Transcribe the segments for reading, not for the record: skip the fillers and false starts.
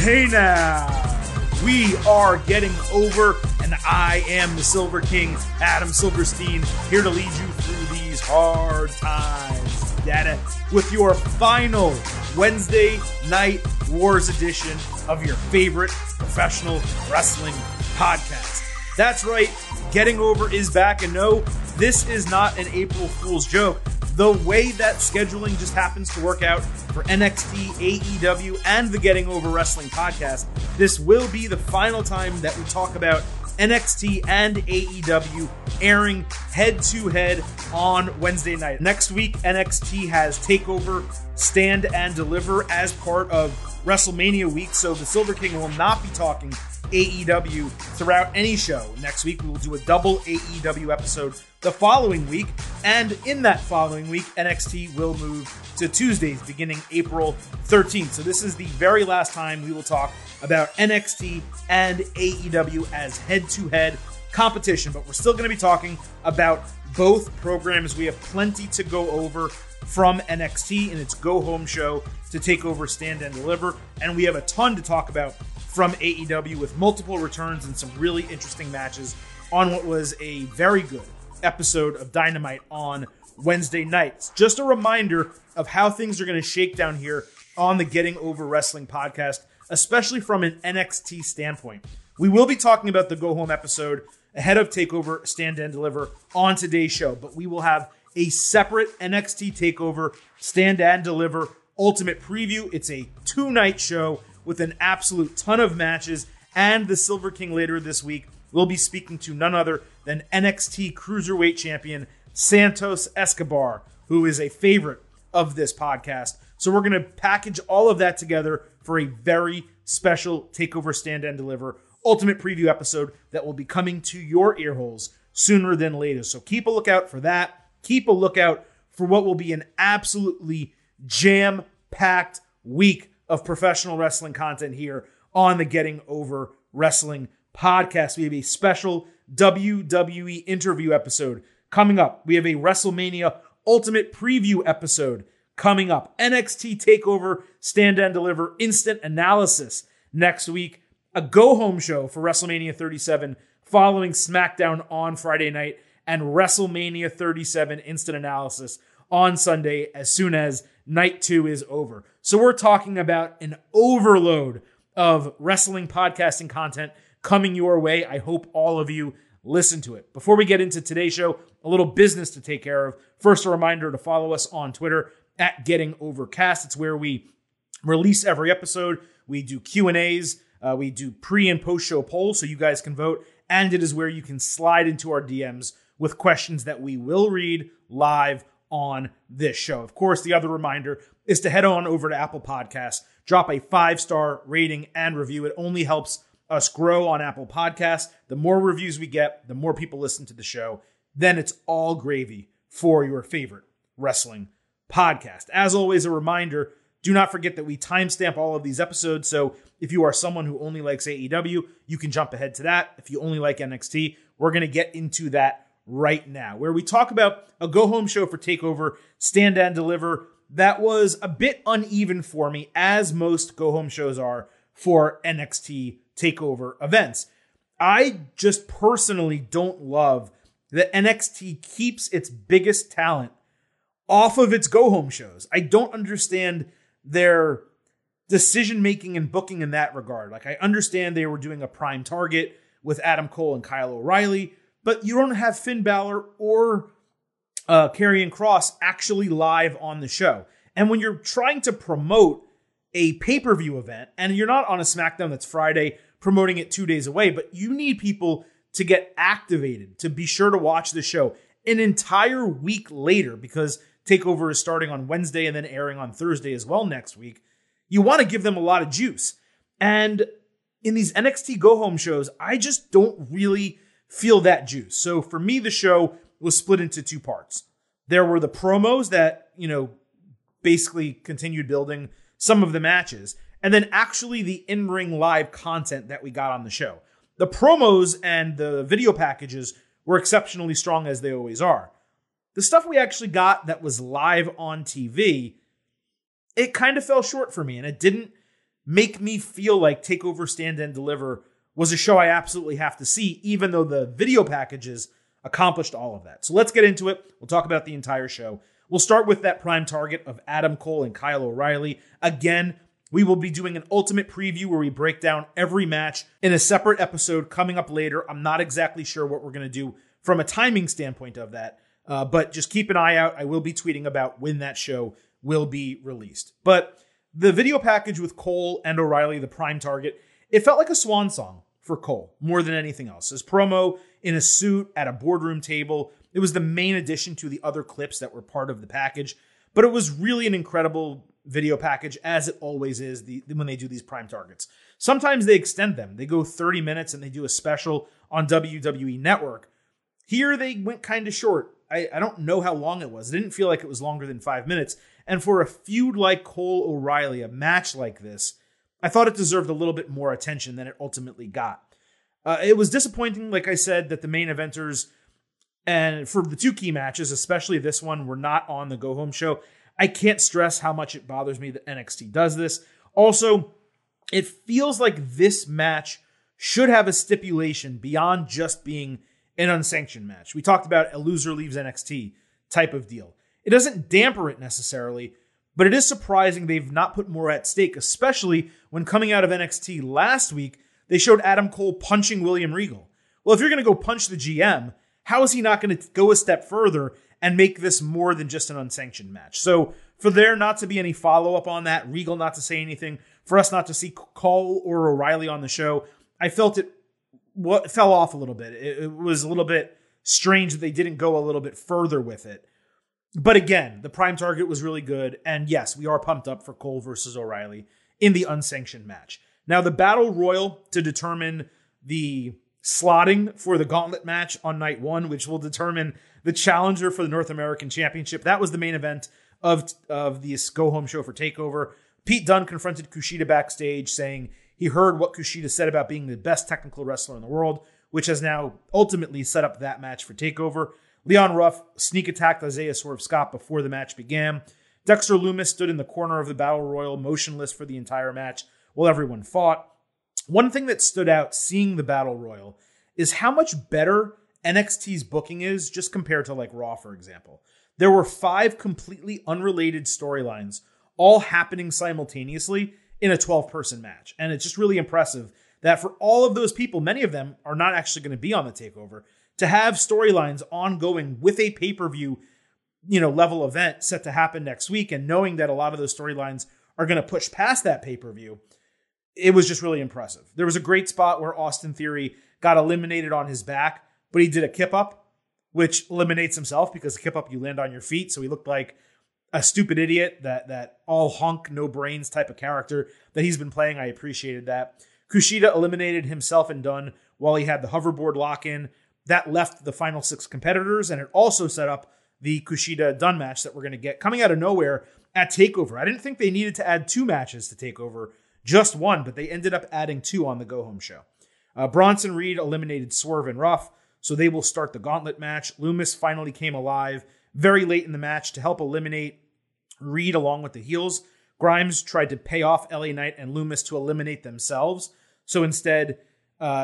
Hey now, we are getting over, and I am the Silver King, Adam Silverstein, here to lead you through these hard times, data, with your final Wednesday Night Wars edition of your favorite professional wrestling podcast. That's right, Getting Over is back, and no, this is not an April Fool's joke. The way that scheduling just happens to work out for NXT, AEW, and the Getting Over Wrestling podcast, this will be the final time that we talk about NXT and AEW airing head-to-head on Wednesday night. Next week, NXT has TakeOver, Stand and Deliver as part of WrestleMania week, so the Silver King will not be talking AEW throughout any show. Next week, we will do a double AEW episode the following week, and in that following week, NXT will move to Tuesdays beginning April 13th. So this is the very last time we will talk about NXT and AEW as head-to-head competition, but we're still going to be talking about both programs. We have plenty to go over from NXT in its go-home show to TakeOver, Stand and Deliver, and we have a ton to talk about from AEW with multiple returns and some really interesting matches on what was a very good episode of Dynamite on Wednesday nights. Just a reminder of how things are going to shake down here on the Getting Over Wrestling podcast, especially from an NXT standpoint. We will be talking about the Go Home episode ahead of TakeOver, Stand and Deliver on today's show, but we will have a separate NXT TakeOver, Stand and Deliver Ultimate Preview. It's a two-night show with an absolute ton of matches, and the Silver King later this week will be speaking to none other than NXT Cruiserweight Champion Santos Escobar, who is a favorite of this podcast. So we're going to package all of that together for a very special TakeOver, Stand and Deliver Ultimate Preview episode that will be coming to your earholes sooner than later. So keep a lookout for that. Keep a lookout for what will be an absolutely jam-packed week of professional wrestling content here on the Getting Over Wrestling podcast. We have a special WWE interview episode coming up. We have a WrestleMania Ultimate Preview episode coming up. NXT TakeOver, Stand and Deliver instant analysis next week. A go-home show for WrestleMania 37 following SmackDown on Friday night, and WrestleMania 37 instant analysis on Sunday as soon as night two is over. So we're talking about an overload of wrestling podcasting content coming your way. I hope all of you listen to it. Before we get into today's show, a little business to take care of. First, a reminder to follow us on Twitter at Getting Overcast. It's where we release every episode. We do Q&As. We do pre and post show polls so you guys can vote. And it is where you can slide into our DMs with questions that we will read live on this show. Of course, the other reminder is to head on over to Apple Podcasts, drop a 5-star rating and review. It only helps us grow on Apple Podcasts. The more reviews we get, the more people listen to the show. Then it's all gravy for your favorite wrestling podcast. As always, a reminder, do not forget that we timestamp all of these episodes. So if you are someone who only likes AEW, you can jump ahead to that. If you only like NXT, we're going to get into that right now, where we talk about a go-home show for TakeOver, Stand and Deliver. That was a bit uneven for me, as most go-home shows are for NXT TakeOver events. I just personally don't love that NXT keeps its biggest talent off of its go-home shows. I don't understand their decision-making and booking in that regard. Like, I understand they were doing a prime target with Adam Cole and Kyle O'Reilly, but you don't have Finn Balor or Karrion Kross actually live on the show. And when you're trying to promote a pay-per-view event, and you're not on a SmackDown that's Friday promoting it 2 days away, but you need people to get activated to be sure to watch the show an entire week later, because TakeOver is starting on Wednesday and then airing on Thursday as well next week. You want to give them a lot of juice. And in these NXT go-home shows, I just don't really feel that juice. So for me, the show was split into two parts. There were the promos that, basically continued building some of the matches, and then actually the in-ring live content that we got on the show. The promos and the video packages were exceptionally strong, as they always are. The stuff we actually got that was live on TV, it kind of fell short for me, and it didn't make me feel like TakeOver Stand and Deliver was a show I absolutely have to see, even though the video packages accomplished all of that. So let's get into it. We'll talk about the entire show. We'll start with that prime target of Adam Cole and Kyle O'Reilly. Again, we will be doing an ultimate preview where we break down every match in a separate episode coming up later. I'm not exactly sure what we're going to do from a timing standpoint of that, but just keep an eye out. I will be tweeting about when that show will be released. But the video package with Cole and O'Reilly, the prime target, it felt like a swan song for Cole more than anything else. His promo in a suit at a boardroom table, it was the main addition to the other clips that were part of the package, but it was really an incredible video package, as it always is when they do these prime targets. Sometimes they extend them. They go 30 minutes and they do a special on WWE Network. Here they went kind of short. I don't know how long it was. It didn't feel like it was longer than 5 minutes. And for a feud like Cole O'Reilly, a match like this, I thought it deserved a little bit more attention than it ultimately got. It was disappointing, like I said, that the main eventers, and for the two key matches, especially this one, were not on the Go Home show. I can't stress how much it bothers me that NXT does this. Also, it feels like this match should have a stipulation beyond just being an unsanctioned match. We talked about a loser leaves NXT type of deal. It doesn't damper it necessarily, but it is surprising they've not put more at stake, especially when coming out of NXT last week, they showed Adam Cole punching William Regal. Well, if you're going to go punch the GM, how is he not going to go a step further and make this more than just an unsanctioned match? So for there not to be any follow-up on that, Regal not to say anything, for us not to see Cole or O'Reilly on the show, I felt it fell off a little bit. It was a little bit strange that they didn't go a little bit further with it. But again, the prime target was really good. And yes, we are pumped up for Cole versus O'Reilly in the unsanctioned match. Now, the Battle Royal to determine the slotting for the gauntlet match on night one, which will determine the challenger for the North American Championship. That was the main event of this Go Home show for TakeOver. Pete Dunne confronted Kushida backstage, saying he heard what Kushida said about being the best technical wrestler in the world, which has now ultimately set up that match for TakeOver. Leon Ruff sneak attacked Isaiah Swerve Scott before the match began. Dexter Lumis stood in the corner of the Battle Royal, motionless for the entire match while everyone fought. One thing that stood out seeing the Battle Royal is how much better NXT's booking is just compared to like Raw, for example. There were 5 completely unrelated storylines all happening simultaneously in a 12-person match. And it's just really impressive that for all of those people, many of them are not actually going to be on the TakeOver, to have storylines ongoing with a pay-per-view, level event set to happen next week, and knowing that a lot of those storylines are going to push past that pay-per-view, it was just really impressive. There was a great spot where Austin Theory got eliminated on his back, but he did a kip-up, which eliminates himself because the kip-up, you land on your feet, so he looked like a stupid idiot, that all honk, no brains type of character that he's been playing. I appreciated that. Kushida eliminated himself and Dunn while he had the hoverboard lock-in. That left the final 6 competitors, and it also set up the Kushida-Dunn match that we're going to get coming out of nowhere at TakeOver. I didn't think they needed to add 2 matches to TakeOver, just 1, but they ended up adding 2 on the go-home show. Bronson Reed eliminated Swerve and Ruff, so they will start the gauntlet match. Lumis finally came alive very late in the match to help eliminate Reed along with the heels. Grimes tried to pay off LA Knight and Lumis to eliminate themselves, so instead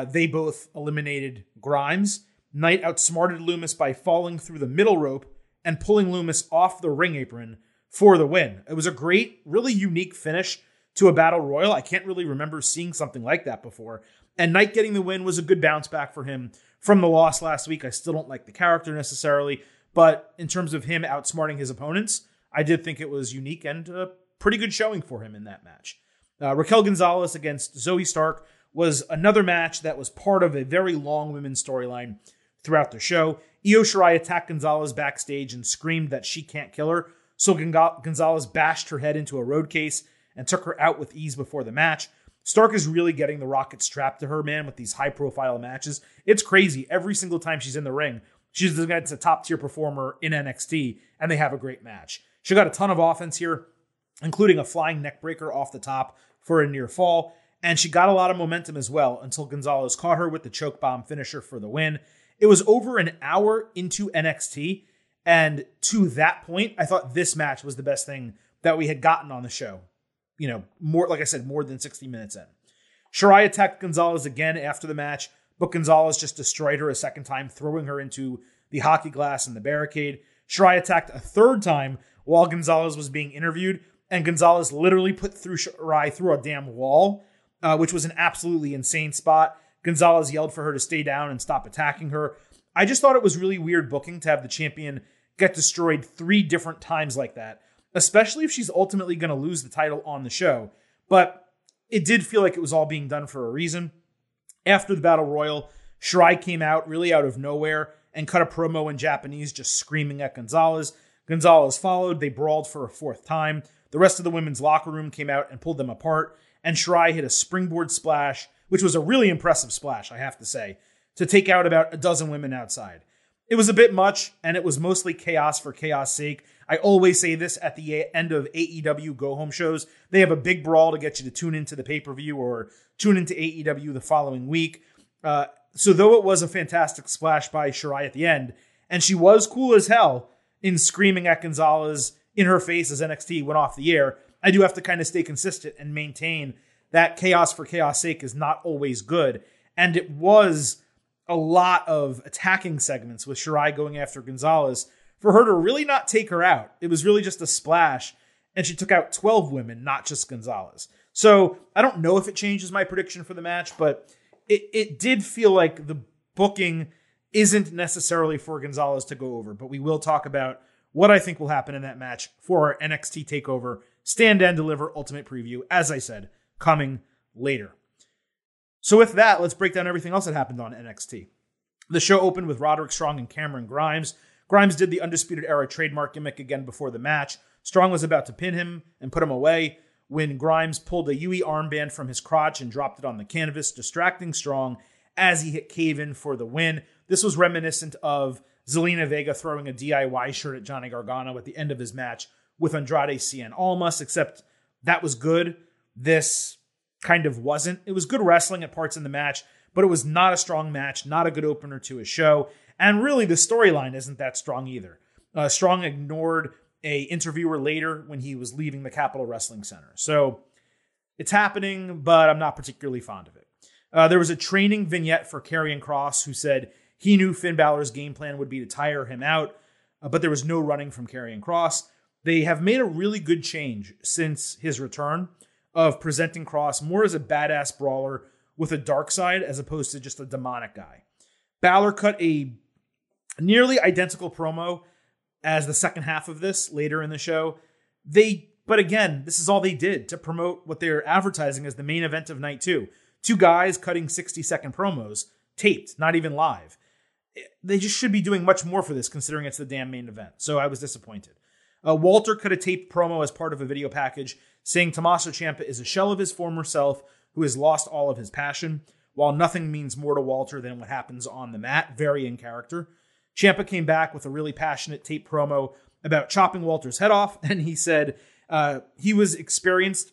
they both eliminated Grimes. Knight outsmarted Lumis by falling through the middle rope and pulling Lumis off the ring apron for the win. It was a great, really unique finish to a battle royal. I can't really remember seeing something like that before. And Knight getting the win was a good bounce back for him from the loss last week. I still don't like the character necessarily, but in terms of him outsmarting his opponents, I did think it was unique and a pretty good showing for him in that match. Raquel Gonzalez against Zoe Stark was another match that was part of a very long women's storyline throughout the show. Io Shirai attacked Gonzalez backstage and screamed that she can't kill her, so Gonzalez bashed her head into a road case and took her out with ease before the match. Stark is really getting the rocket strapped to her, man, with these high-profile matches. It's crazy. Every single time she's in the ring, she's against a top-tier performer in NXT, and they have a great match. She got a ton of offense here, including a flying neckbreaker off the top for a near fall, and she got a lot of momentum as well until Gonzalez caught her with the choke bomb finisher for the win. It was over an hour into NXT, and to that point, I thought this match was the best thing that we had gotten on the show you know, more, like I said, more than 60 minutes in. Shirai attacked Gonzalez again after the match, but Gonzalez just destroyed her a second time, throwing her into the hockey glass and the barricade. Shirai attacked a third time while Gonzalez was being interviewed, and Gonzalez literally put through Shirai through a damn wall, which was an absolutely insane spot. Gonzalez yelled for her to stay down and stop attacking her. I just thought it was really weird booking to have the champion get destroyed three different times like that, especially if she's ultimately going to lose the title on the show. But it did feel like it was all being done for a reason. After the Battle Royal, Shirai came out really out of nowhere and cut a promo in Japanese, just screaming at Gonzalez. Gonzalez followed. They brawled for a fourth time. The rest of the women's locker room came out and pulled them apart, and Shirai hit a springboard splash, which was a really impressive splash, I have to say, to take out about a dozen women outside. It was a bit much, and it was mostly chaos for chaos' sake. I always say this at the end of AEW go-home shows. They have a big brawl to get you to tune into the pay-per-view or tune into AEW the following week. So though it was a fantastic splash by Shirai at the end, and she was cool as hell in screaming at Gonzalez in her face as NXT went off the air, I do have to kind of stay consistent and maintain that chaos for chaos' sake is not always good. And it was a lot of attacking segments with Shirai going after Gonzalez for her to really not take her out. It was really just a splash, and she took out 12 women, not just Gonzalez. So I don't know if it changes my prediction for the match, but it did feel like the booking isn't necessarily for Gonzalez to go over. But we will talk about what I think will happen in that match for our NXT TakeOver Stand and Deliver Ultimate Preview, as I said, coming later. So with that, let's break down everything else that happened on NXT. The show opened with Roderick Strong and Cameron Grimes. Grimes did the Undisputed Era trademark gimmick again before the match. Strong was about to pin him and put him away when Grimes pulled a UE armband from his crotch and dropped it on the canvas, distracting Strong as he hit Cave-In for the win. This was reminiscent of Zelina Vega throwing a DIY shirt at Johnny Gargano at the end of his match with Andrade Cien Almas, except that was good. This kind of wasn't. It was good wrestling at parts in the match, but it was not a strong match, not a good opener to a show. And really, the storyline isn't that strong either. Strong ignored an interviewer later when he was leaving the Capitol Wrestling Center. So it's happening, but I'm not particularly fond of it. There was a training vignette for Karrion Kross, who said he knew Finn Balor's game plan would be to tire him out, but there was no running from Karrion Kross. They have made a really good change since his return of presenting Kross more as a badass brawler with a dark side as opposed to just a demonic guy. Balor cut a nearly identical promo as the second half of this later in the show. But again, this is all they did to promote what they're advertising as the main event of night two. Two guys cutting 60-second promos, taped, not even live. They just should be doing much more for this considering it's the damn main event. So I was disappointed. Walter cut a taped promo as part of a video package saying Tommaso Ciampa is a shell of his former self who has lost all of his passion. While nothing means more to Walter than what happens on the mat, very in character. Ciampa came back with a really passionate tape promo about chopping Walter's head off, and he said he was experienced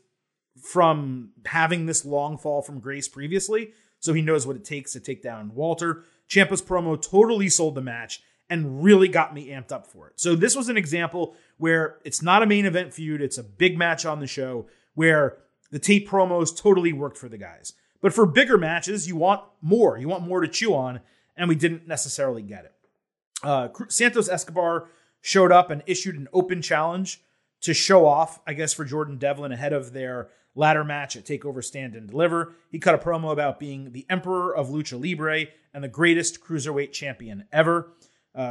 from having this long fall from grace previously, so he knows what it takes to take down Walter. Ciampa's promo totally sold the match and really got me amped up for it. So this was an example where it's not a main event feud, it's a big match on the show where the tape promos totally worked for the guys. But for bigger matches, you want more. You want more to chew on, and we didn't necessarily get it. Santos Escobar showed up and issued an open challenge to show off, I guess, for Jordan Devlin ahead of their ladder match at TakeOver Stand and Deliver. He cut a promo about being the emperor of Lucha Libre and the greatest cruiserweight champion ever.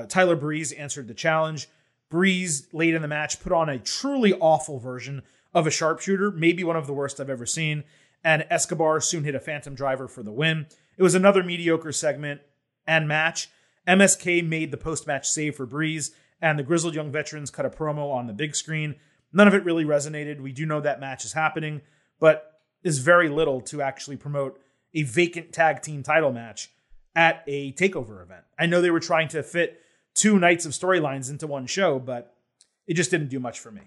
Tyler Breeze answered the challenge. Breeze, late in the match, put on a truly awful version of a sharpshooter, maybe one of the worst I've ever seen. And Escobar soon hit a Phantom Driver for the win. It was another mediocre segment and match. MSK made the post-match save for Breeze, and the Grizzled Young Veterans cut a promo on the big screen. None of it really resonated. We do know that match is happening, but is very little to actually promote a vacant tag team title match at a TakeOver event. I know they were trying to fit two nights of storylines into one show, but it just didn't do much for me.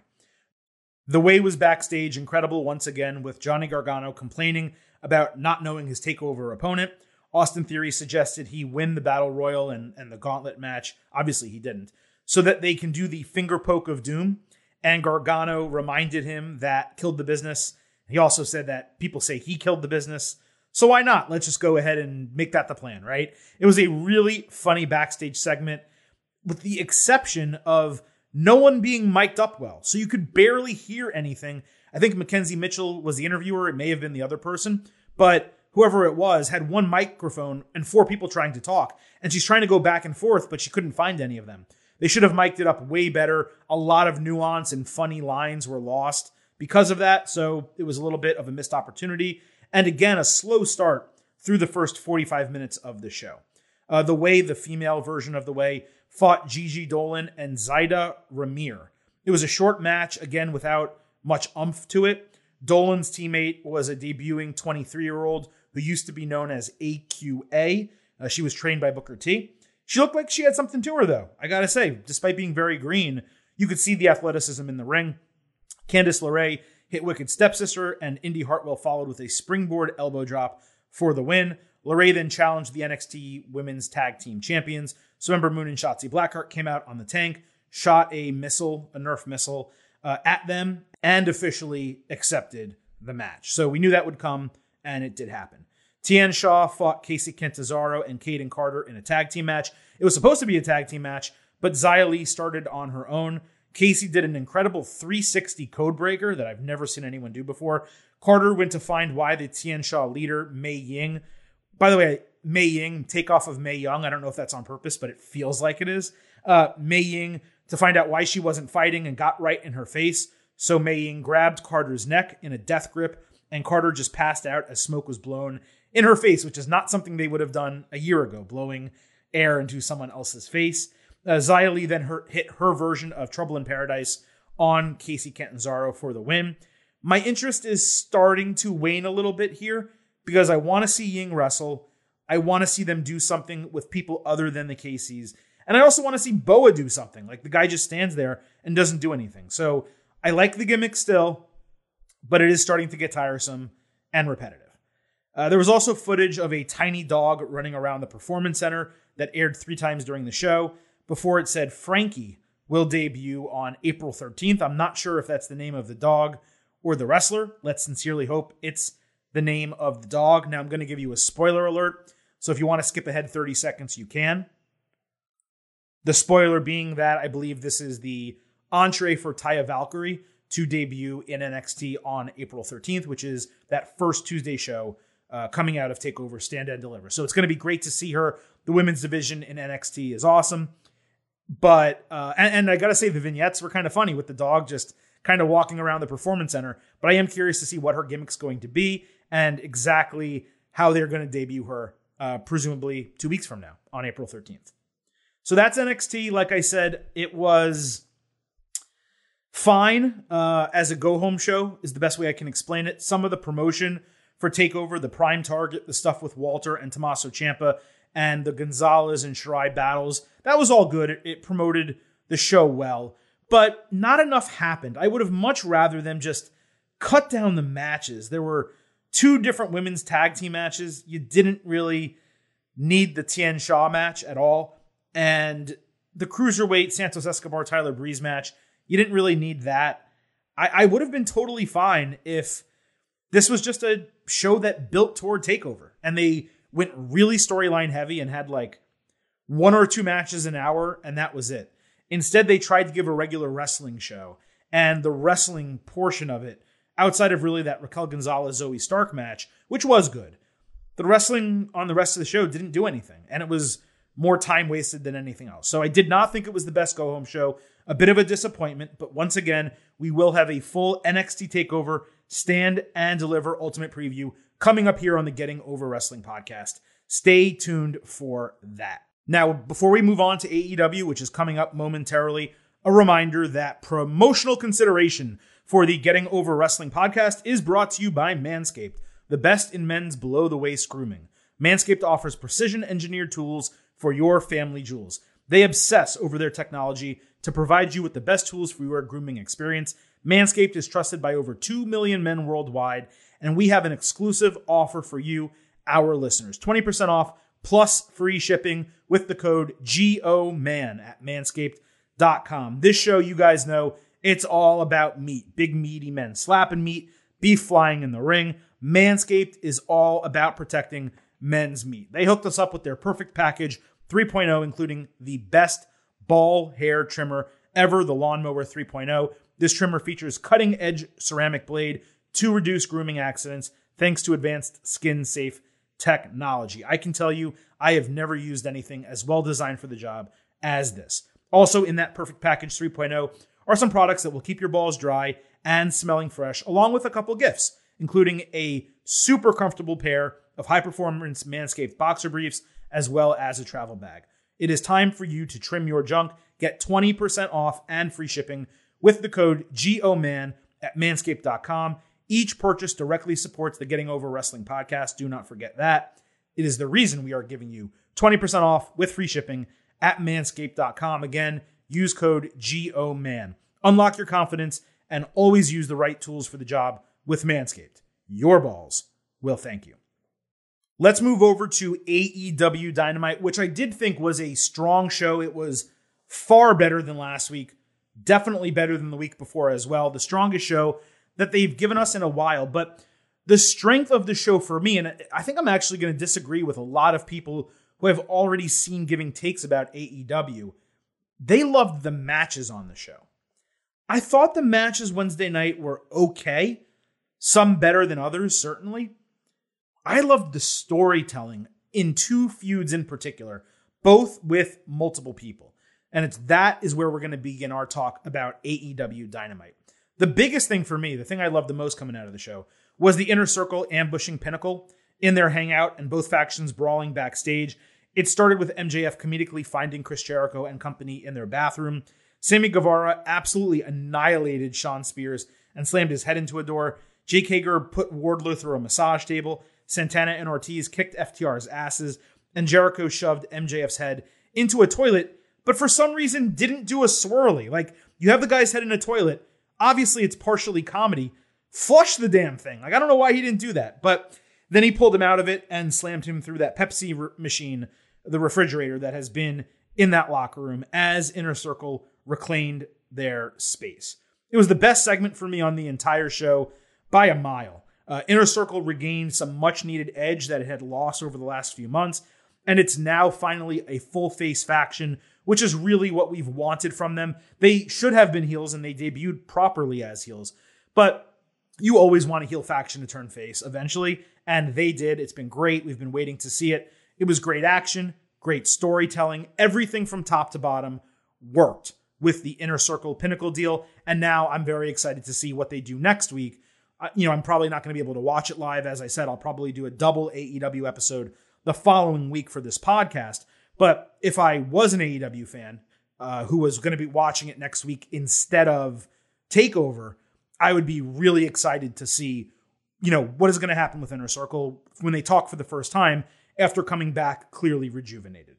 The Way was backstage, incredible once again, with Johnny Gargano complaining about not knowing his TakeOver opponent. Austin Theory suggested he win the Battle Royal and the Gauntlet match. Obviously, he didn't. So that they can do the finger poke of doom and Gargano reminded him that killed the business. He also said that people say he killed the business. So why not? Let's just go ahead and make that the plan, right? It was a really funny backstage segment, with the exception of no one being mic'd up well. So you could barely hear anything. I think Mackenzie Mitchell was the interviewer. It may have been the other person, but whoever it was had one microphone and four people trying to talk. And she's trying to go back and forth, but she couldn't find any of them. They should have mic'd it up way better. A lot of nuance and funny lines were lost because of that. So it was a little bit of a missed opportunity. And again, a slow start through the first 45 minutes of the show. The Way, the female version of The Way, fought Gigi Dolan and Zayda Ramir. It was a short match, again, without much oomph to it. Dolan's teammate was a debuting 23-year-old who used to be known as AQA. She was trained by Booker T. She looked like she had something to her, though. I gotta say, despite being very green, you could see the athleticism in the ring. Candice LeRae hit Wicked's stepsister, and Indy Hartwell followed with a springboard elbow drop for the win. LeRae then challenged the NXT Women's Tag Team Champions. So remember, Moon and Shotzi Blackheart came out on the tank, shot a missile, a Nerf missile, at them, and officially accepted the match. So we knew that would come, and it did happen. Tian Shaw fought Kacy Catanzaro and Kayden Carter in a tag team match. It was supposed to be a tag team match, but Xia Li started on her own. Kacy did an incredible 360 codebreaker that I've never seen anyone do before. Carter went to find why the Tian Shaw leader, Mei Ying, by the way, Mei Ying, takeoff of Mei Young. I don't know if that's on purpose, but it feels like it is. Mei Ying, to find out why she wasn't fighting, and got right in her face. So Mei Ying grabbed Carter's neck in a death grip, and Carter just passed out as smoke was blown in her face, which is not something they would have done a year ago, blowing air into someone else's face. Xia Li then hit her version of Trouble in Paradise on Kacy Catanzaro for the win. My interest is starting to wane a little bit here, because I want to see Ying wrestle. I want to see them do something with people other than the Kacys. And I also want to see Boa do something. Like, the guy just stands there and doesn't do anything. So I like the gimmick still, but it is starting to get tiresome and repetitive. There was also footage of a tiny dog running around the Performance Center that aired 3 times during the show before it said Frankie will debut on April 13th. I'm not sure if that's the name of the dog or the wrestler. Let's sincerely hope it's the name of the dog. Now I'm going to give you a spoiler alert. So if you want to skip ahead 30 seconds, you can. The spoiler being that I believe this is the entree for Taya Valkyrie to debut in NXT on April 13th, which is that first Tuesday show coming out of TakeOver Stand and Deliver. So it's going to be great to see her. The women's division in NXT is awesome. But, and I got to say, the vignettes were kind of funny with the dog just kind of walking around the Performance Center. But I am curious to see what her gimmick's going to be and exactly how they're going to debut her, presumably 2 weeks from now on April 13th. So that's NXT. Like I said, it was fine as a go-home show is the best way I can explain it. Some of the promotion for TakeOver, the prime target, the stuff with Walter and Tommaso Ciampa and the Gonzalez and Shirai battles, that was all good. It promoted the show well, but not enough happened. I would have much rather them just cut down the matches. There were 2 different women's tag team matches. You didn't really need the Tian Shaw match at all. And the Cruiserweight Santos Escobar, Tyler Breeze match, you didn't really need that. I would have been totally fine if this was just a show that built toward TakeOver. And they went really storyline heavy and had like 1 or 2 matches an hour, and that was it. Instead, they tried to give a regular wrestling show. And the wrestling portion of it, outside of really that Raquel Gonzalez, Zoe Stark match, which was good, the wrestling on the rest of the show didn't do anything. And it was more time wasted than anything else. So I did not think it was the best go-home show. A bit of a disappointment, but once again, we will have a full NXT TakeOver Stand and Deliver Ultimate Preview coming up here on the Getting Over Wrestling podcast. Stay tuned for that. Now, before we move on to AEW, which is coming up momentarily, a reminder that promotional consideration for the Getting Over Wrestling podcast is brought to you by Manscaped, the best in men's below-the-waist grooming. Manscaped offers precision-engineered tools for your family jewels. They obsess over their technology to provide you with the best tools for your grooming experience. Manscaped is trusted by over 2 million men worldwide, and we have an exclusive offer for you, our listeners. 20% off plus free shipping with the code GOMAN at manscaped.com. This show, you guys know, It's all about meat. Big meaty men slapping meat, beef flying in the ring. Manscaped is all about protecting men's meat. They hooked us up with their perfect package 3.0, including the best ball hair trimmer ever, the Lawnmower 3.0. This trimmer features cutting-edge ceramic blade to reduce grooming accidents thanks to advanced skin-safe technology. I can tell you, I have never used anything as well designed for the job as this. Also in that perfect package 3.0 are some products that will keep your balls dry and smelling fresh, along with a couple gifts, including a super comfortable pair of high-performance Manscaped boxer briefs, as well as a travel bag. It is time for you to trim your junk. Get 20% off and free shipping with the code GOMAN at manscaped.com. Each purchase directly supports the Getting Over Wrestling podcast. Do not forget that. It is the reason we are giving you 20% off with free shipping at manscaped.com. Again, use code GOMAN. Unlock your confidence and always use the right tools for the job with Manscaped. Your balls will thank you. Let's move over to AEW Dynamite, which I did think was a strong show. It was far better than last week, definitely better than the week before as well. The strongest show that they've given us in a while. But the strength of the show for me, and I think I'm actually going to disagree with a lot of people who have already seen giving takes about AEW, they loved the matches on the show. I thought the matches Wednesday night were okay, some better than others, certainly. I loved the storytelling in two feuds in particular, both with multiple people. And that is where we're going to begin our talk about AEW Dynamite. The biggest thing for me, the thing I loved the most coming out of the show, was the Inner Circle ambushing Pinnacle in their hangout and both factions brawling backstage. It started with MJF comedically finding Chris Jericho and company in their bathroom. Sammy Guevara absolutely annihilated Sean Spears and slammed his head into a door. Jake Hager put Wardlow through a massage table. Santana and Ortiz kicked FTR's asses, and Jericho shoved MJF's head into a toilet, but for some reason didn't do a swirly. Like, you have the guy's head in a toilet. Obviously, it's partially comedy. Flush the damn thing. Like, I don't know why he didn't do that. But then he pulled him out of it and slammed him through that Pepsi machine, the refrigerator that has been in that locker room as Inner Circle reclaimed their space. It was the best segment for me on the entire show by a mile. Inner Circle regained some much-needed edge that it had lost over the last few months, and it's now finally a full-face faction, which is really what we've wanted from them. They should have been heels, and they debuted properly as heels, but you always want a heel faction to turn face eventually, and they did. It's been great. We've been waiting to see it. It was great action, great storytelling. Everything from top to bottom worked with the Inner Circle Pinnacle deal, and now I'm very excited to see what they do next week. I'm probably not going to be able to watch it live. As I said, I'll probably do a double AEW episode the following week for this podcast. But if I was an AEW fan who was going to be watching it next week instead of TakeOver, I would be really excited to see, what is going to happen with Inner Circle when they talk for the first time after coming back clearly rejuvenated.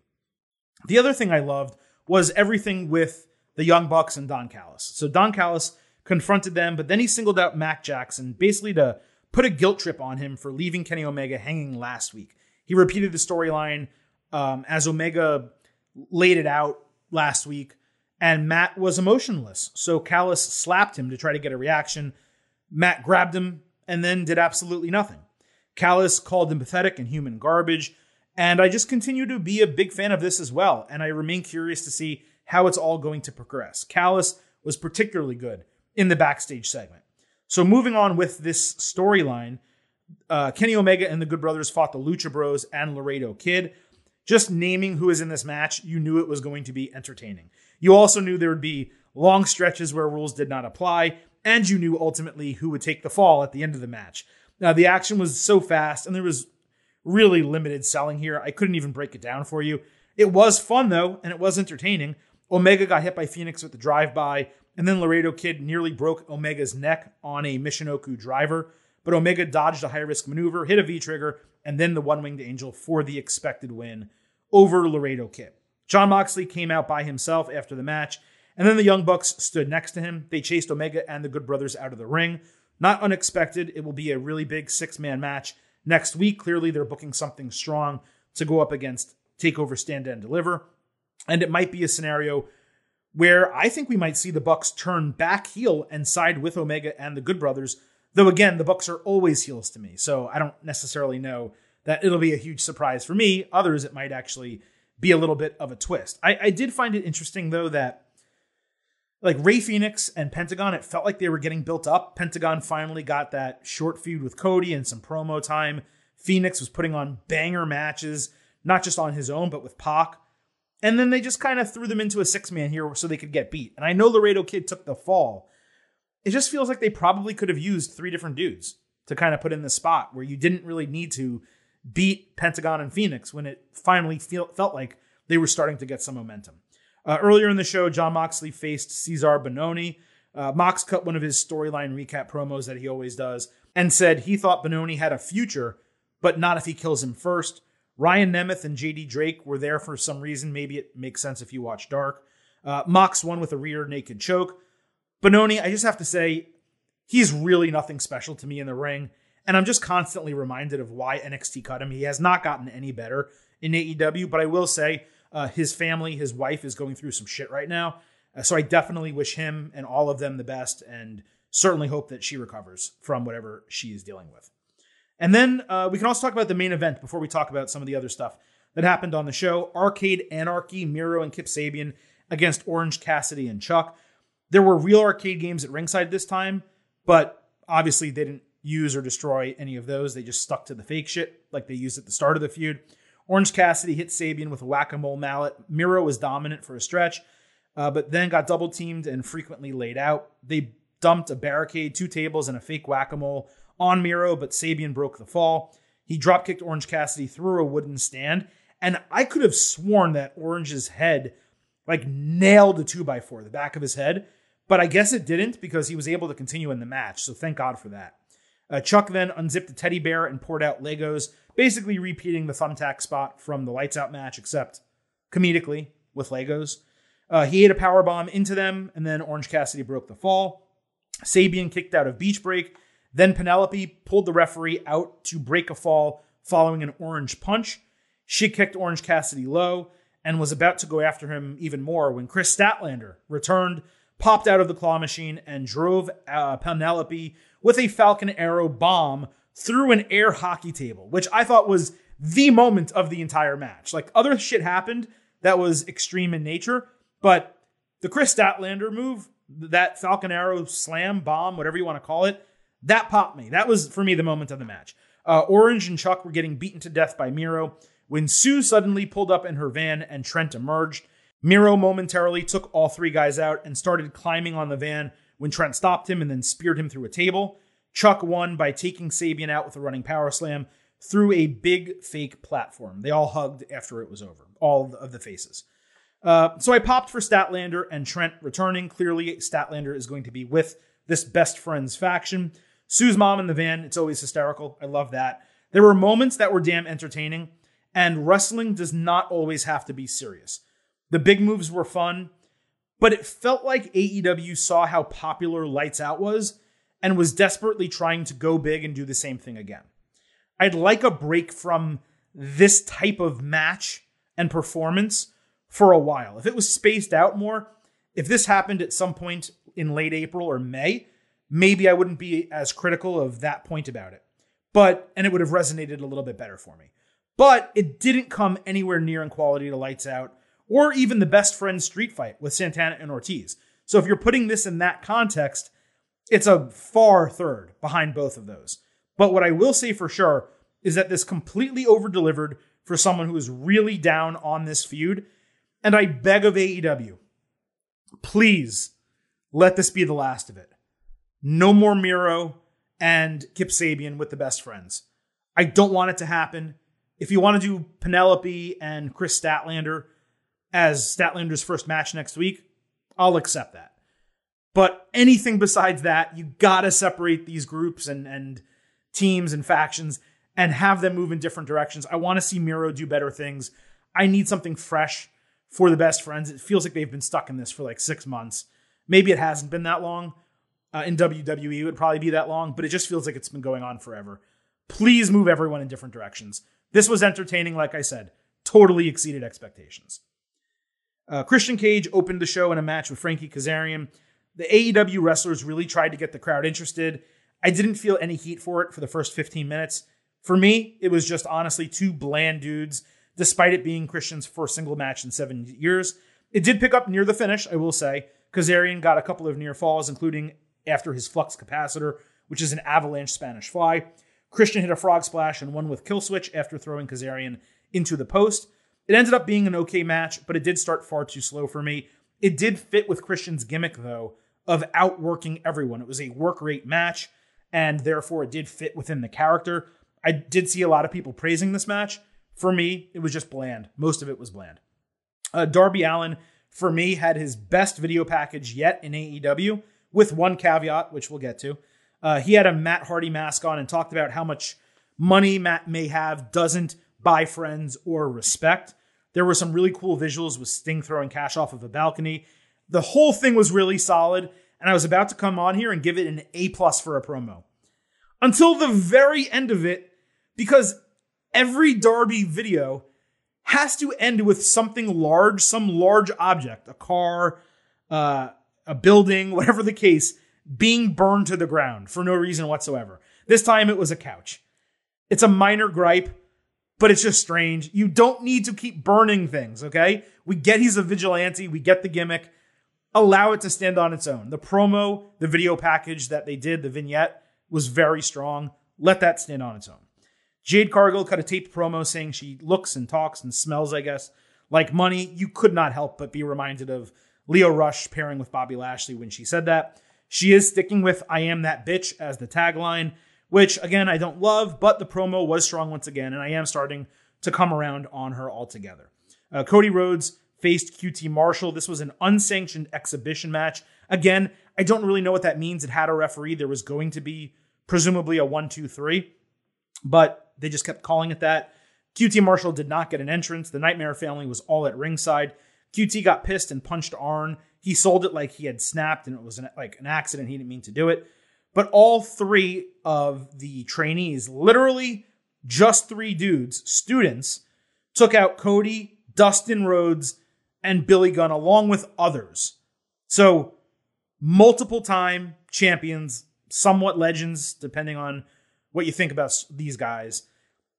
The other thing I loved was everything with the Young Bucks and Don Callis. So Don Callis confronted them, but then he singled out Mac Jackson basically to put a guilt trip on him for leaving Kenny Omega hanging last week. He repeated the storyline as Omega laid it out last week, and Matt was emotionless. So Callis slapped him to try to get a reaction. Matt grabbed him and then did absolutely nothing. Callis called him pathetic and human garbage, and I just continue to be a big fan of this as well, and I remain curious to see how it's all going to progress. Callis was particularly good in the backstage segment. So moving on with this storyline, Kenny Omega and the Good Brothers fought the Lucha Bros and Laredo Kid. Just naming who is in this match, you knew it was going to be entertaining. You also knew there would be long stretches where rules did not apply, and you knew ultimately who would take the fall at the end of the match. Now, the action was so fast, and there was really limited selling here. I couldn't even break it down for you. It was fun, though, and it was entertaining. Omega got hit by Phoenix with the drive-by, and then Laredo Kid nearly broke Omega's neck on a Michinoku driver, but Omega dodged a high-risk maneuver, hit a V-trigger, and then the One-Winged Angel for the expected win over Laredo Kid. John Moxley came out by himself after the match, and then the Young Bucks stood next to him. They chased Omega and the Good Brothers out of the ring. Not unexpected. It will be a really big six-man match next week. Clearly, they're booking something strong to go up against TakeOver Stand and Deliver, and it might be a scenario where I think we might see the Bucks turn back heel and side with Omega and the Good Brothers. Though, again, the Bucks are always heels to me, so I don't necessarily know that it'll be a huge surprise for me. Others, it might actually be a little bit of a twist. I did find it interesting, though, that like Rey Fenix and Pentagon, it felt like they were getting built up. Pentagon finally got that short feud with Cody and some promo time. Phoenix was putting on banger matches, not just on his own, but with Pac. And then they just kind of threw them into a six-man here so they could get beat. And I know Laredo Kid took the fall. It just feels like they probably could have used three different dudes to kind of put in the spot where you didn't really need to beat Pentagon and Phoenix when it finally felt like they were starting to get some momentum. Earlier in the show, John Moxley faced Cesar Bononi. Mox cut one of his storyline recap promos that he always does and said he thought Bononi had a future, but not if he kills him first. Ryan Nemeth and JD Drake were there for some reason. Maybe it makes sense if you watch Dark. Mox won with a rear naked choke. Bononi, I just have to say, he's really nothing special to me in the ring. And I'm just constantly reminded of why NXT cut him. He has not gotten any better in AEW, but I will say his family, his wife is going through some shit right now. So I definitely wish him and all of them the best and certainly hope that she recovers from whatever she is dealing with. And then we can also talk about the main event before we talk about some of the other stuff that happened on the show. Arcade Anarchy, Miro and Kip Sabian against Orange Cassidy and Chuck. There were real arcade games at ringside this time, but obviously they didn't use or destroy any of those. They just stuck to the fake shit like they used at the start of the feud. Orange Cassidy hit Sabian with a whack-a-mole mallet. Miro was dominant for a stretch, but then got double-teamed and frequently laid out. They dumped a barricade, two tables, and a fake whack-a-mole on Miro, but Sabian broke the fall. He drop-kicked Orange Cassidy through a wooden stand, and I could have sworn that Orange's head nailed a 2x4, the back of his head, but I guess it didn't because he was able to continue in the match, so thank God for that. Chuck then unzipped a teddy bear and poured out Legos, basically repeating the thumbtack spot from the Lights Out match, except comedically with Legos. He ate a powerbomb into them, and then Orange Cassidy broke the fall. Sabian kicked out of Beach Break. Then Penelope pulled the referee out to break a fall following an orange punch. She kicked Orange Cassidy low and was about to go after him even more when Chris Statlander returned, popped out of the claw machine, and drove Penelope with a Falcon Arrow bomb through an air hockey table, which I thought was the moment of the entire match. Other shit happened that was extreme in nature, but the Chris Statlander move, that Falcon Arrow slam, bomb, whatever you want to call it, that popped me. That was, for me, the moment of the match. Orange and Chuck were getting beaten to death by Miro when Sue suddenly pulled up in her van and Trent emerged. Miro momentarily took all three guys out and started climbing on the van when Trent stopped him and then speared him through a table. Chuck won by taking Sabian out with a running power slam through a big fake platform. They all hugged after it was over, all of the faces. So I popped for Statlander and Trent returning. Clearly, Statlander is going to be with this best friends faction. Sue's mom in the van, it's always hysterical. I love that. There were moments that were damn entertaining, and wrestling does not always have to be serious. The big moves were fun, but it felt like AEW saw how popular Lights Out was and was desperately trying to go big and do the same thing again. I'd like a break from this type of match and performance for a while. If it was spaced out more, if this happened at some point in late April or May, maybe I wouldn't be as critical of that point about it. And it would have resonated a little bit better for me. But it didn't come anywhere near in quality to Lights Out or even the best friend street fight with Santana and Ortiz. So if you're putting this in that context, it's a far third behind both of those. But what I will say for sure is that this completely over-delivered for someone who is really down on this feud. And I beg of AEW, please let this be the last of it. No more Miro and Kip Sabian with the best friends. I don't want it to happen. If you want to do Penelope and Chris Statlander as Statlander's first match next week, I'll accept that. But anything besides that, you got to separate these groups and teams and factions and have them move in different directions. I want to see Miro do better things. I need something fresh for the best friends. It feels like they've been stuck in this for 6 months. Maybe it hasn't been that long. In WWE, it would probably be that long, but it just feels like it's been going on forever. Please move everyone in different directions. This was entertaining, like I said. Totally exceeded expectations. Christian Cage opened the show in a match with Frankie Kazarian. The AEW wrestlers really tried to get the crowd interested. I didn't feel any heat for it for the first 15 minutes. For me, it was just honestly two bland dudes, despite it being Christian's first single match in 7 years. It did pick up near the finish, I will say. Kazarian got a couple of near falls, including after his flux capacitor, which is an avalanche Spanish fly. Christian hit a frog splash and won with kill switch after throwing Kazarian into the post. It ended up being an okay match, but it did start far too slow for me. It did fit with Christian's gimmick, though, of outworking everyone. It was a work rate match, and therefore it did fit within the character. I did see a lot of people praising this match. For me, it was just bland. Most of it was bland. Darby Allin, for me, had his best video package yet in AEW, with one caveat, which we'll get to. He had a Matt Hardy mask on and talked about how much money Matt may have doesn't buy friends or respect. There were some really cool visuals with Sting throwing cash off of a balcony. The whole thing was really solid, and I was about to come on here and give it an A+ for a promo. Until the very end of it, because every Darby video has to end with something large, some large object, a car, a building, whatever the case, being burned to the ground for no reason whatsoever. This time it was a couch. It's a minor gripe, but it's just strange. You don't need to keep burning things, okay? We get he's a vigilante. We get the gimmick. Allow it to stand on its own. The promo, the video package that they did, the vignette, was very strong. Let that stand on its own. Jade Cargill cut a taped promo saying she looks and talks and smells, I guess, like money. You could not help but be reminded of Lio Rush pairing with Bobby Lashley when she said that. She is sticking with I am that bitch as the tagline, which, again, I don't love, but the promo was strong once again, and I am starting to come around on her altogether. Cody Rhodes faced QT Marshall. This was an unsanctioned exhibition match. Again, I don't really know what that means. It had a referee. There was going to be presumably a 1-2-3, but they just kept calling it that. QT Marshall did not get an entrance. The Nightmare Family was all at ringside. QT got pissed and punched Arn. He sold it like he had snapped and it was an accident. He didn't mean to do it. But all three of the trainees, literally just three dudes, students, took out Cody, Dustin Rhodes, and Billy Gunn along with others. So multiple time champions, somewhat legends, depending on what you think about these guys.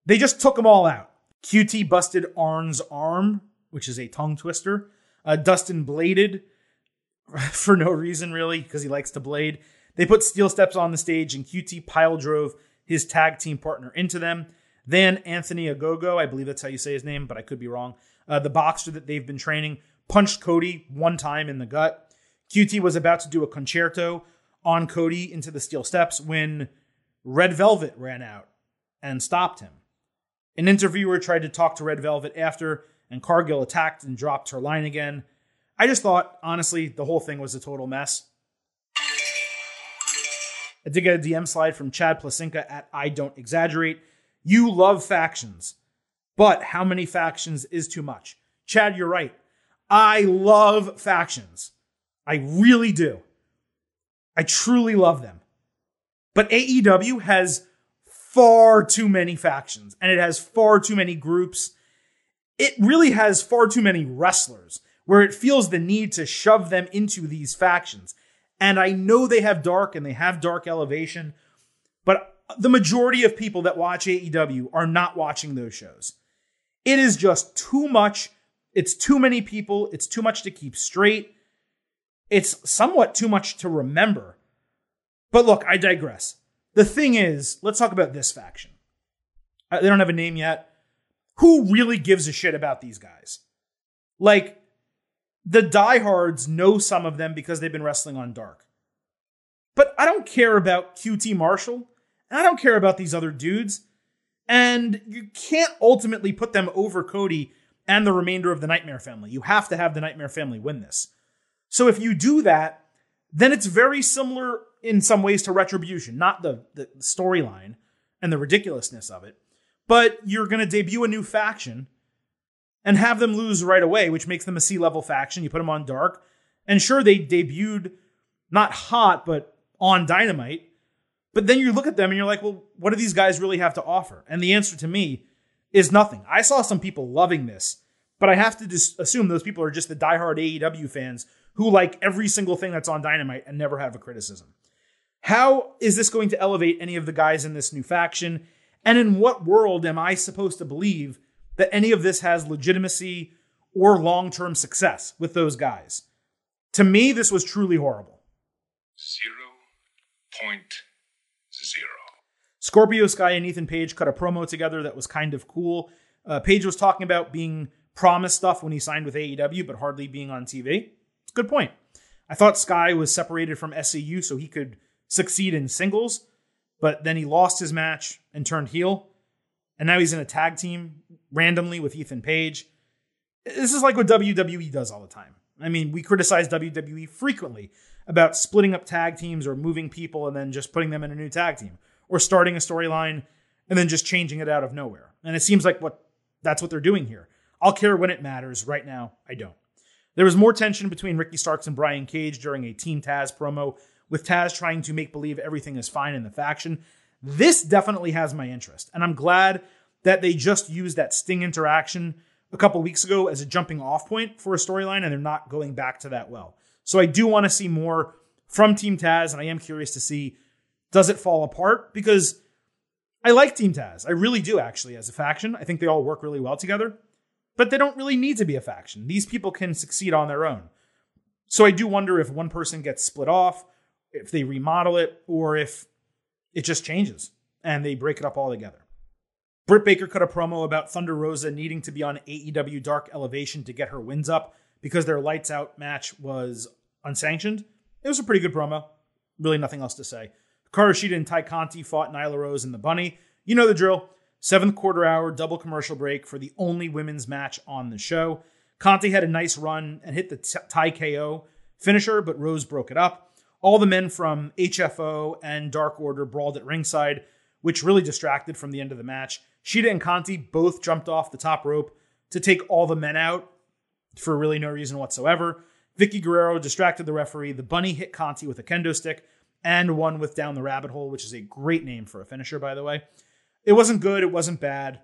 They just took them all out. QT busted Arn's arm, which is a tongue twister. Dustin bladed for no reason, really, because he likes to blade. They put steel steps on the stage, and QT pile drove his tag team partner into them. Then Anthony Ogogo, I believe that's how you say his name, but I could be wrong, the boxer that they've been training, punched Cody one time in the gut. QT was about to do a concerto on Cody into the steel steps when Red Velvet ran out and stopped him. An interviewer tried to talk to Red Velvet after, and Cargill attacked and dropped her line again. I just thought, honestly, the whole thing was a total mess. I did get a DM slide from Chad Placinka at I Don't Exaggerate. You love factions, but how many factions is too much? Chad, you're right. I love factions. I really do. I truly love them. But AEW has far too many factions, and it has far too many groups. It really has far too many wrestlers, where it feels the need to shove them into these factions. And I know they have dark and they have dark elevation, but the majority of people that watch AEW are not watching those shows. It is just too much. It's too many people. It's too much to keep straight. It's somewhat too much to remember. But look, I digress. The thing is, let's talk about this faction. They don't have a name yet. Who really gives a shit about these guys? Like, the diehards know some of them because they've been wrestling on Dark. But I don't care about QT Marshall, and I don't care about these other dudes. And you can't ultimately put them over Cody and the remainder of the Nightmare Family. You have to have the Nightmare Family win this. So if you do that, then it's very similar in some ways to Retribution, not the storyline and the ridiculousness of it. But you're going to debut a new faction and have them lose right away, which makes them a C-level faction. You put them on Dark. And sure, they debuted not hot, but on Dynamite. But then you look at them and you're like, well, what do these guys really have to offer? And the answer to me is nothing. I saw some people loving this But I have to just assume those people are just the diehard AEW fans who like every single thing that's on Dynamite and never have a criticism. How is this going to elevate any of the guys in this new faction? And in what world am I supposed to believe that any of this has legitimacy or long-term success with those guys? To me, this was truly horrible. 0.0. Scorpio Sky and Ethan Page cut a promo together that was kind of cool. Page was talking about being promised stuff when he signed with AEW, but hardly being on TV. It's a good point. I thought Sky was separated from SCU so he could succeed in singles, but then he lost his match and turned heel. And now he's in a tag team randomly with Ethan Page. This is like what WWE does all the time. I mean, we criticize WWE frequently about splitting up tag teams or moving people and then just putting them in a new tag team or starting a storyline and then just changing it out of nowhere. And it seems like that's what they're doing here. I'll care when it matters. Right now, I don't. There was more tension between Ricky Starks and Brian Cage during a Team Taz promo, with Taz trying to make believe everything is fine in the faction. This definitely has my interest, and I'm glad that they just used that Sting interaction a couple weeks ago as a jumping off point for a storyline, and they're not going back to that well. So I do want to see more from Team Taz, and I am curious to see, does it fall apart? Because I like Team Taz. I really do, actually, as a faction. I think they all work really well together, but they don't really need to be a faction. These people can succeed on their own. So I do wonder if one person gets split off, if they remodel it, or if it just changes and they break it up all together. Britt Baker cut a promo about Thunder Rosa needing to be on AEW Dark Elevation to get her wins up because their Lights Out match was unsanctioned. It was a pretty good promo. Really nothing else to say. Hikaru Shida and Ty Conti fought Nyla Rose and the Bunny. You know the drill. 7th quarter hour, double commercial break for the only women's match on the show. Conti had a nice run and hit the Ty KO finisher, but Rose broke it up. All the men from HFO and Dark Order brawled at ringside, which really distracted from the end of the match. Shida and Conti both jumped off the top rope to take all the men out for really no reason whatsoever. Vicky Guerrero distracted the referee. The Bunny hit Conti with a kendo stick and one with Down the Rabbit Hole, which is a great name for a finisher, by the way. It wasn't good. It wasn't bad.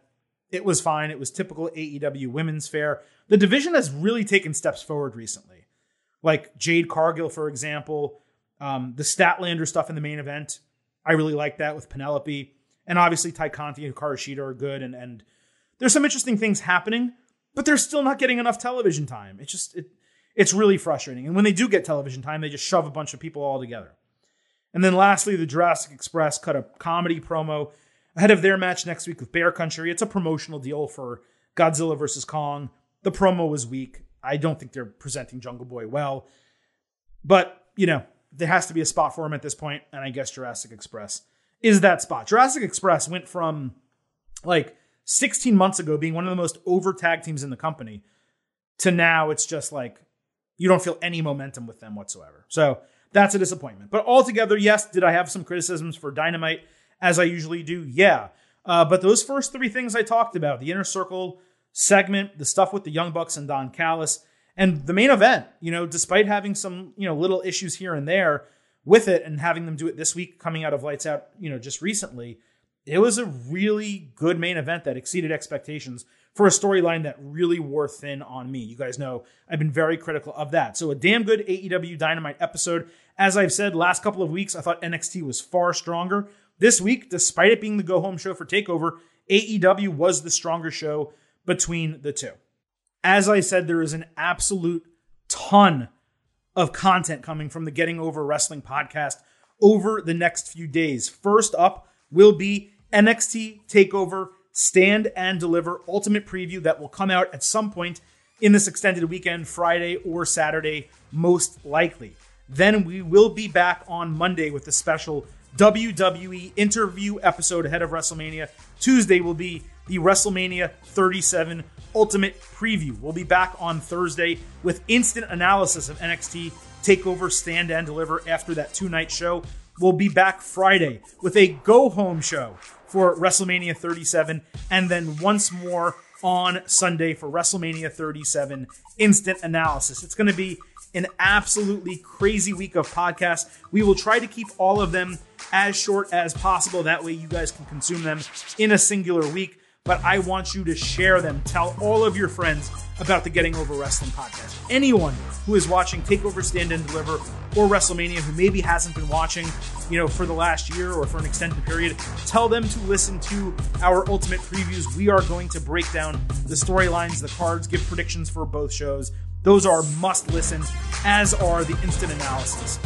It was fine. It was typical AEW women's fare. The division has really taken steps forward recently. Like Jade Cargill, for example. The Statlander stuff in the main event, I really like that with Penelope. And obviously Ty Conti and Hikaru Shida are good. And there's some interesting things happening, but they're still not getting enough television time. It's just, it's really frustrating. And when they do get television time, they just shove a bunch of people all together. And then lastly, the Jurassic Express cut a comedy promo ahead of their match next week with Bear Country. It's a promotional deal for Godzilla vs. Kong. The promo was weak. I don't think they're presenting Jungle Boy well, but you know, there has to be a spot for him at this point, and I guess Jurassic Express is that spot. Jurassic Express went from, like, 16 months ago being one of the most over tag teams in the company to now it's just like you don't feel any momentum with them whatsoever. So that's a disappointment. But altogether, yes, did I have some criticisms for Dynamite, as I usually do? Yeah. But those first three things I talked about, the Inner Circle segment, the stuff with the Young Bucks and Don Callis, and the main event, you know, despite having some, you know, little issues here and there with it and having them do it this week coming out of Lights Out, you know, just recently, it was a really good main event that exceeded expectations for a storyline that really wore thin on me. You guys know I've been very critical of that. So a damn good AEW Dynamite episode. As I've said, last couple of weeks, I thought NXT was far stronger. This week, despite it being the go-home show for TakeOver, AEW was the stronger show between the two. As I said, there is an absolute ton of content coming from the Getting Over Wrestling podcast over the next few days. First up will be NXT TakeOver Stand and Deliver Ultimate Preview that will come out at some point in this extended weekend, Friday or Saturday, most likely. Then we will be back on Monday with the special WWE interview episode ahead of WrestleMania. Tuesday will be the WrestleMania 37 Ultimate Preview. We'll be back on Thursday with instant analysis of NXT TakeOver Stand and Deliver after that two-night show. We'll be back Friday with a go-home show for WrestleMania 37, and then once more on Sunday for WrestleMania 37 instant analysis. It's going to be an absolutely crazy week of podcasts. We will try to keep all of them as short as possible. That way you guys can consume them in a singular week. but I want you to share them. Tell all of your friends about the Getting Over Wrestling podcast. Anyone who is watching TakeOver Stand and Deliver or WrestleMania who maybe hasn't been watching, you know, for the last year or for an extended period, tell them to listen to our Ultimate Previews. We are going to break down the storylines, the cards, give predictions for both shows. Those are must-listens, as are the instant analysis.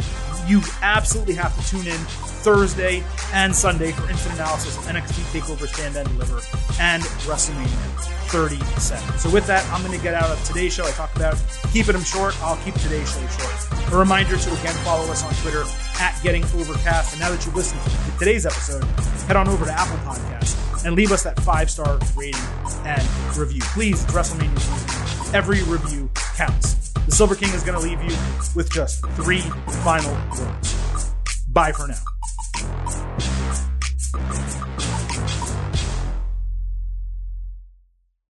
You absolutely have to tune in Thursday and Sunday for instant analysis of NXT TakeOver Stand and Deliver and WrestleMania 37. So with that, I'm going to get out of today's show. I talked about keeping them short. I'll keep today's show short. A reminder to, again, follow us on Twitter at Getting Overcast. And now that you've listened to today's episode, head on over to Apple Podcasts and leave us that 5-star rating and review. Please, it's WrestleMania season. Every review counts. The Silver King is going to leave you with just 3 final words. Bye for now.